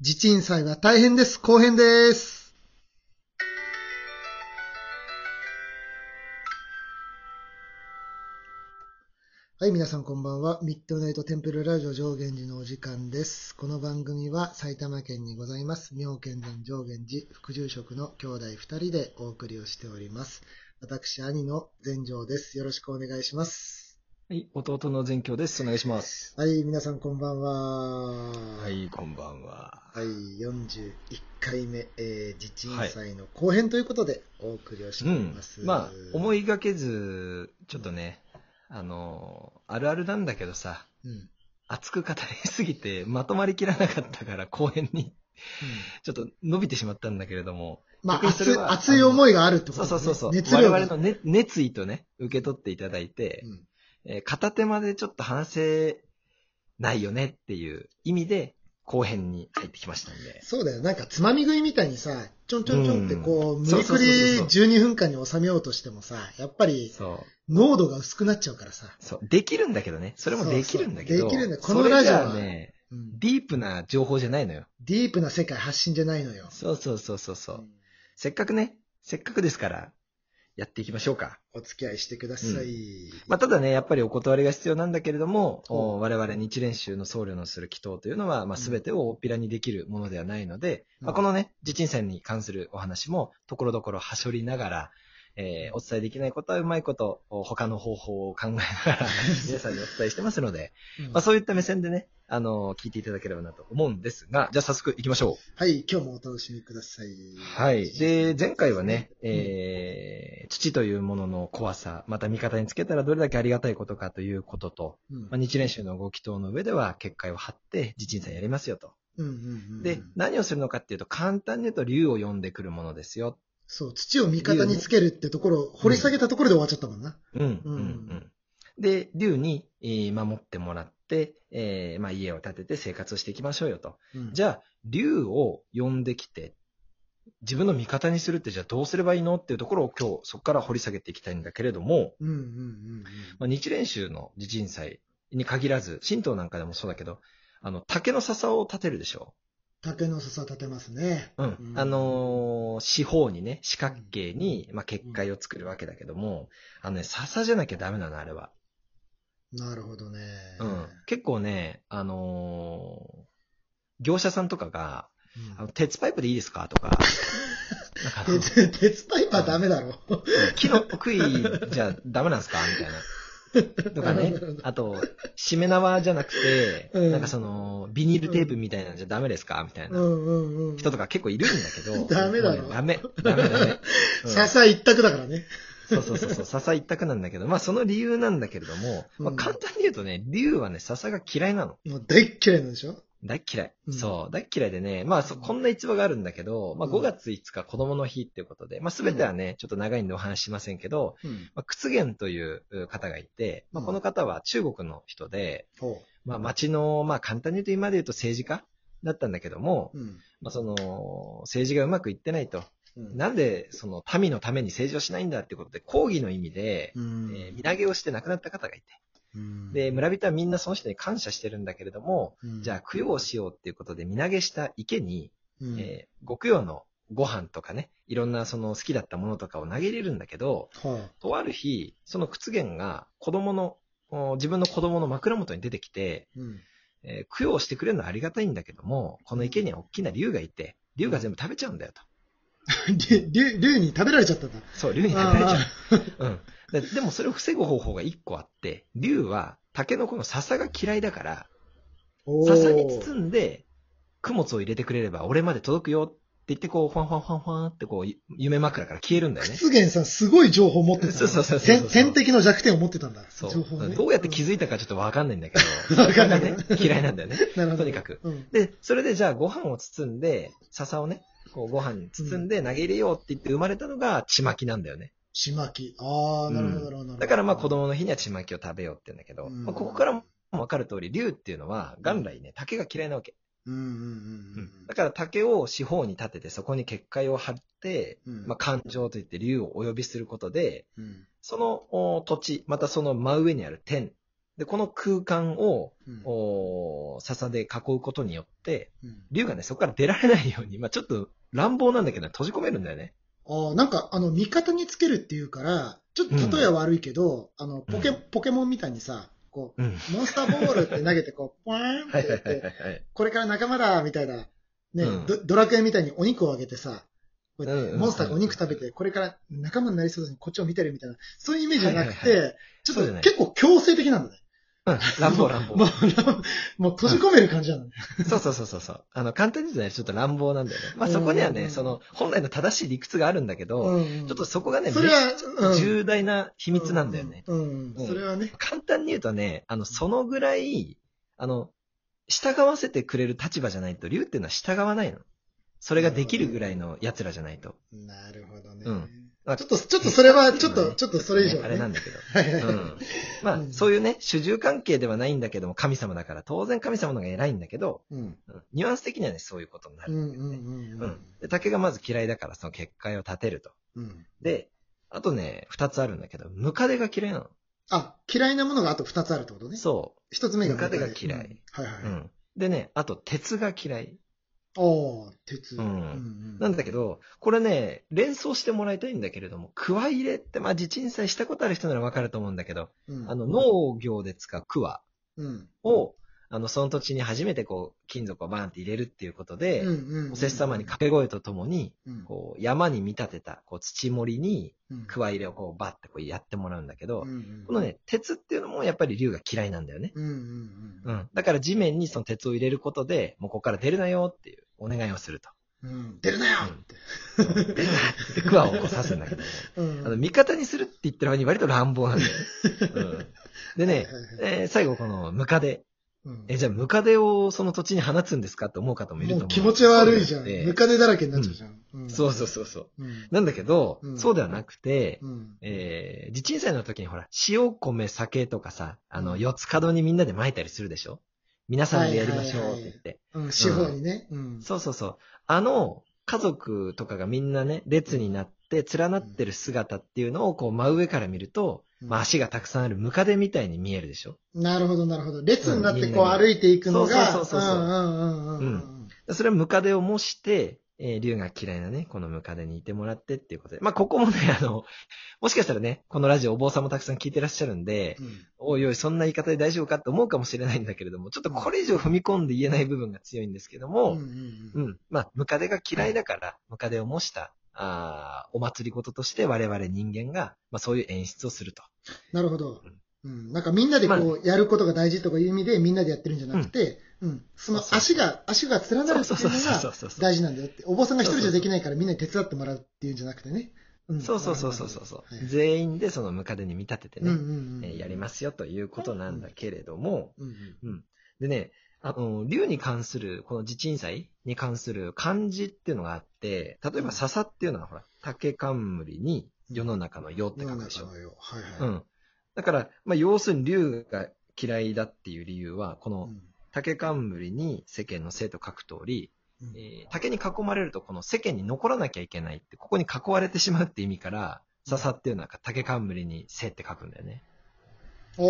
地鎮祭は大変です。後編です。はい、皆さんこんばんは。ミッドナイトテンプルラジオ上元寺のお時間です。この番組は埼玉県にございます、妙見山上元寺副住職の兄弟2人でお送りをしております。私、兄の善城です。よろしくお願いします。はい、弟の善教です。お願いします。はい、皆さんこんばんは。はい、こんばんは。はい、41回目、地鎮祭の後編ということでお送りをしております。はい、まあ、思いがけず、ちょっとね、あるあるなんだけどさ、熱く語りすぎてまとまりきらなかったから後編にちょっと伸びてしまったんだけれども、まあ、熱い思いがあるってことですね。そう。我々の、ね、熱意とね、受け取っていただいて、片手までちょっと話せないよねっていう意味で後編に入ってきましたんで。そうだよ。なんかつまみ食いみたいにさ、ちょんちょんちょんってこう、無理くり12分間に収めようとしてもさ、やっぱり濃度が薄くなっちゃうからさ。そう。できるんだけどね。それもできるんだけど。このラジオはね、ディープな情報じゃないのよ。ディープな世界発信じゃないのよ。そう。せっかくですから。やっていきましょうか。お付き合いしてください。まあ、ただね、やっぱりお断りが必要なんだけれども、我々日蓮宗の僧侶のする祈祷というのは、まあ、全てを大っぴらにできるものではないので、まあ、このね、地鎮祭に関するお話も、ところどころはしょりながら、お伝えできないことはうまいこと、他の方法を考えながら、皆さんにお伝えしてますので、まあ、そういった目線でね、聞いていただければなと思うんですが、じゃあ早速行きましょう。はい、今日もお楽しみください。はい。で、前回はね、土というものの怖さ、また味方につけたらどれだけありがたいことかということと、まあ、日蓮宗のご祈祷の上では結界を張って地鎮祭やりますよと。で、何をするのかっていうと、簡単に言うと龍を呼んでくるものですよ。そう、土を味方につけるってところを掘り下げたところで終わっちゃったもんな。で、龍に守ってもらって、まあ、家を建てて生活をしていきましょうよと、じゃあ龍を呼んできて自分の味方にするってじゃあどうすればいいのっていうところを今日そこから掘り下げていきたいんだけれども、日蓮宗の地鎮祭に限らず神道なんかでもそうだけど竹の笹を立てるでしょ。竹の笹立てますね。四方にね四角形に、まあ、結界を作るわけだけども笹じゃなきゃダメなのあれは。なるほどね。結構ね、業者さんとかが、鉄パイプでいいですかとか。鉄パイプはダメだろ。木の杭じゃダメなんですかみたいな。とかね。あと、しめ縄じゃなくて、なんかその、ビニールテープみたいなんじゃダメですかみたいな人とか結構いるんだけど。ダメだろ。ダメ。笹一択だからね。そう。笹一択なんだけど、まあその理由なんだけれども、まあ簡単に言うとね、龍はね、笹が嫌いなの。もう大っ嫌いなんでしょ？大っ嫌い。そう、大っ嫌いでね、まあこんな逸話があるんだけど、まあ5月5日子供の日っていうことで、まあ全てはね、ちょっと長いんでお話ししませんけど、まあ屈原という方がいて、まあこの方は中国の人で、まあ町の、まあ簡単に言うと今で言うと政治家だったんだけども、まあその、政治がうまくいってないと。なんでその民のために政治をしないんだってことで抗議の意味で身投げをして亡くなった方がいて、で村人はみんなその人に感謝してるんだけれども、じゃあ供養をしようっていうことで身投げした池に、ご供養のご飯とかねいろんなその好きだったものとかを投げ入れるんだけど、とある日その屈原が自分の子供の枕元に出てきて、供養してくれるのはありがたいんだけどもこの池には大きな竜がいて竜が全部食べちゃうんだよと。竜に食べられちゃったんだ。そう、竜に食べられちゃう。でもそれを防ぐ方法が一個あって、竜はタケノコの笹が嫌いだから、笹に包んで供物を入れてくれれば俺まで届くよって言ってこう、ファンファンファンファンってこう、夢枕から消えるんだよね。屈原さんすごい情報持ってた。そう。天敵の弱点を持ってたんだ。そう。どうやって気づいたかちょっとわかんないんだけど。わかんないね。嫌いなんだよね。とにかく。で、それでじゃあご飯を包んで、笹をね、こうご飯に包んで投げ入れようって言って生まれたのがちまきなんだよね。ちまき。ああ、なるほど、なるほど。だからまあ子供の日にはちまきを食べようって言うんだけど、まあここからも分かる通り、龍っていうのは元来ね、竹が嫌いなわけ。だから竹を四方に立ててそこに結界を張って、まあ環状といって龍をお呼びすることで、その土地、またその真上にある天で、この空間を、笹で囲うことによって、龍がね、そこから出られないように、まぁ、ちょっと乱暴なんだけど、閉じ込めるんだよね。ああ、なんか、味方につけるっていうから、ちょっと例えは悪いけど、ポケモンみたいにさ、こう、モンスターボールって投げて、こう、ポーンってやって、これから仲間だ、みたいな、ね、ドラクエみたいにお肉をあげてさ、こうやってモンスターがお肉食べて、これから仲間になりそうですね、こっちを見てるみたいな、そういうイメージじゃなくて、ちょっと結構強制的なんだね。乱暴。もう閉じ込める感じなんだね。そう。簡単に言うとね、ちょっと乱暴なんだよね。まあそこにはね、本来の正しい理屈があるんだけど、ちょっとそこがね、それは重大な秘密なんだよね。それはね。簡単に言うとね、そのぐらい、従わせてくれる立場じゃないと、龍っていうのは従わないの。それができるぐらいの奴らじゃないと。なるほどね。ちょっとそれは、ちょっとそれ以上、ね。あれなんだけど。まあ、そういうね、主従関係ではないんだけども、神様だから、当然神様の方が偉いんだけど、ニュアンス的にはね、そういうことになるんだよね。で、竹がまず嫌いだから、その結界を立てると。で、あとね、二つあるんだけど、ムカデが嫌いなの。あ、嫌いなものがあと二つあるってことね。そう。一つ目がムカデが嫌い。でね、あと、鉄が嫌い。ああ、鉄。なんだけど、これね、連想してもらいたいんだけれども、くわ入れって、まあ、地鎮祭したことある人ならわかると思うんだけど、農業で使うくわを、その土地に初めてこう、金属をバーンって入れるっていうことで、お施主様に掛け声とともに、こう、山に見立てた、こう、土盛りに、くわ入れをこう、バッてこうやってもらうんだけど、このね、鉄っていうのもやっぱり龍が嫌いなんだよね。だから地面にその鉄を入れることで、もうここから出るなよっていうお願いをすると。出るなよって。出るなってくわをこう刺すんだけど、味方にするって言ってる割に割と乱暴なんだよ。でね、最後このムカデ。じゃあ、ムカデをその土地に放つんですかって思う方もいると思う。気持ち悪いじゃん。ムカデだらけになっちゃうじゃん。そう。なんだけど、そうではなくて、地鎮祭の時にほら、塩、米、酒とかさ、四つ角にみんなで撒いたりするでしょ？皆さんでやりましょうって言って。四方にね。そう。家族とかがみんなね、列になって、連なってる姿っていうのを、こう、真上から見ると、まあ、足がたくさんあるムカデみたいに見えるでしょ。なるほど。列になってこう歩いていくのが。そう。それはムカデを模して、龍が嫌いなね、このムカデにいてもらってっていうことで。まあ、ここもね、もしかしたらね、このラジオお坊さんもたくさん聞いてらっしゃるんで、おいおい、そんな言い方で大丈夫かって思うかもしれないんだけれども、ちょっとこれ以上踏み込んで言えない部分が強いんですけども、まあ、ムカデが嫌いだから、ムカデを模した。お祭り事として我々人間が、まあ、そういう演出をすると。なるほど。なんかみんなでこうやることが大事とかいう意味でみんなでやってるんじゃなくて、その足が連なるっていうのが大事なんだよって。お坊さんが一人じゃできないからみんなに手伝ってもらうっていうんじゃなくてね。そう。全員でそのムカデに見立ててね、やりますよということなんだけれども、でね、龍に関する、この地鎮祭に関する漢字っていうのがあって、例えば笹っていうのはほら、竹冠に世の中の世って書くでしょ。だから、まあ、要するに龍が嫌いだっていう理由は、この竹冠に世間の世と書く通り、竹に囲まれるとこの世間に残らなきゃいけないって、ここに囲われてしまうって意味から、笹っていうのは竹冠に世って書くんだよね。龍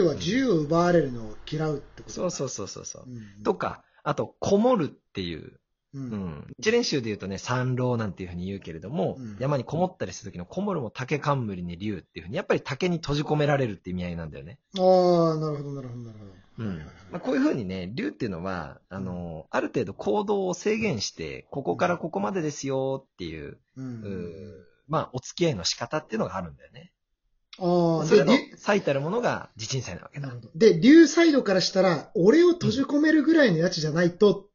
は自由を奪われるのを嫌うってこと。とか、あと、こもるっていう。一連集で言うとね、山狼なんていうふうに言うけれども、山にこもったりするときのこもるも竹冠に龍っていうふうに、やっぱり竹に閉じ込められるって意味合いなんだよね。なるほど。こういうふうにね、龍っていうのは、ある程度行動を制限して、ここからここまでですよっていう、まあ、お付き合いの仕方っていうのがあるんだよね。それの最たるものが地鎮祭なわけだ。で、龍サイドからしたら、俺を閉じ込めるぐらいのやつじゃないと、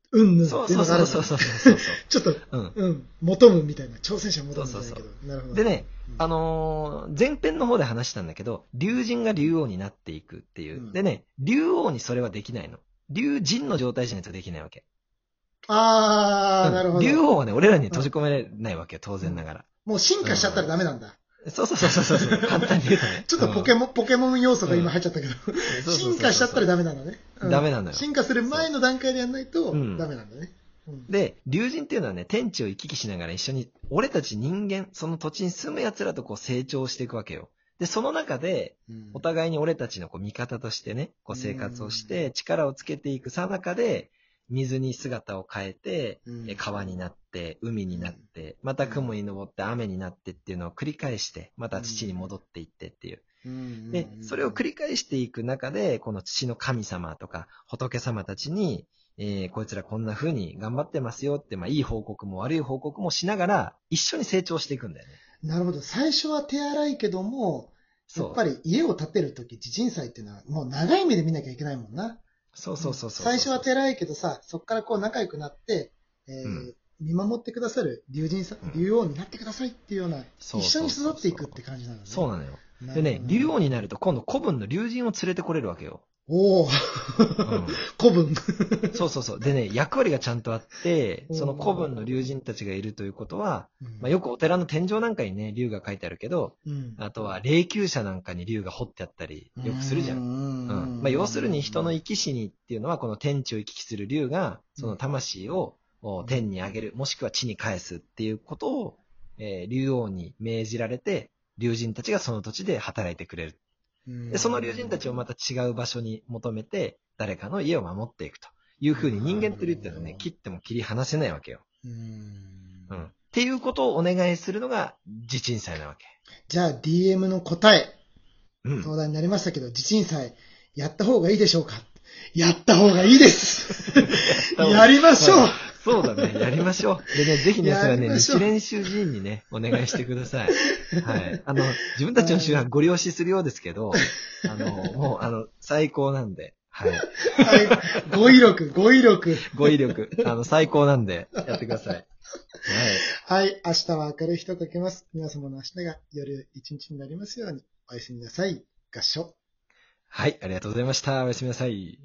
そう。ちょっと、求むみたいな、挑戦者求むみたいなけど。なるほど。でね、前編の方で話したんだけど、龍神が龍王になっていくっていう。でね、龍王にそれはできないの。龍神の状態じゃないとできないわけ。なるほど。龍王はね、俺らに閉じ込められないわけよ、当然ながら。もう進化しちゃったらダメなんだ。そう。簡単に言うとね。ちょっとポケモン要素が今入っちゃったけど、進化しちゃったらダメなんだね。ダメなんだよ。進化する前の段階でやんないとダメなんだね。で、龍神っていうのはね、天地を行き来しながら一緒に、俺たち人間、その土地に住む奴らとこう成長していくわけよ。で、その中で、お互いに俺たちのこう味方としてね、こう生活をして、力をつけていくさなかで、水に姿を変えて、川になって、海になって、また雲に登って雨になってっていうのを繰り返して、また土に戻っていってっていう。で、それを繰り返していく中で、この土の神様とか仏様たちに、こいつらこんな風に頑張ってますよって、まあいい報告も悪い報告もしながら、一緒に成長していくんだよね。なるほど。最初は手荒いけども、やっぱり家を建てるとき、地震災っていうのはもう長い目で見なきゃいけないもんな。そうそうそうそう。最初は手荒いけどさ、そこからこう仲良くなって、見守ってくださる竜王になってくださいっていうような、一緒に育っていくって感じなのね。そうなのよ。でね、竜王になると今度古文の竜神を連れてこれるわけよ。おお、うん、古文そうそうそう。でね、役割がちゃんとあって、その古文の竜神たちがいるということは、まあ、よくお寺の天井なんかにね、竜が書いてあるけど、あとは霊柩車なんかに竜が彫ってあったり、よくするじゃん。まあ、要するに人の生き死にっていうのは、この天地を行き来する竜が、その魂を天に上げる、もしくは地に返すっていうことを、竜王に命じられて、竜神たちがその土地で働いてくれる。でその竜神たちをまた違う場所に求めて誰かの家を守っていくというふうに人間というのはね、切っても切り離せないわけよ。っていうことをお願いするのが地鎮祭なわけ。じゃあ DM の答え、相談になりましたけど、地鎮祭やった方がいいでしょうか？やった方がいいですやりましょう、はい、そうだね、やりましょう。でね、ぜひね、それはね、日蓮宗寺院にね、お願いしてください。はい。自分たちの宗派ご了承するようですけど、もう、最高なんで、はい。語彙力、語彙力。語彙力。最高なんで、やってください。はい。はい、明日は明るい日をかけます。皆様の明日が夜一日になりますように、おやすみなさい。合掌。はい、ありがとうございました。おやすみなさい。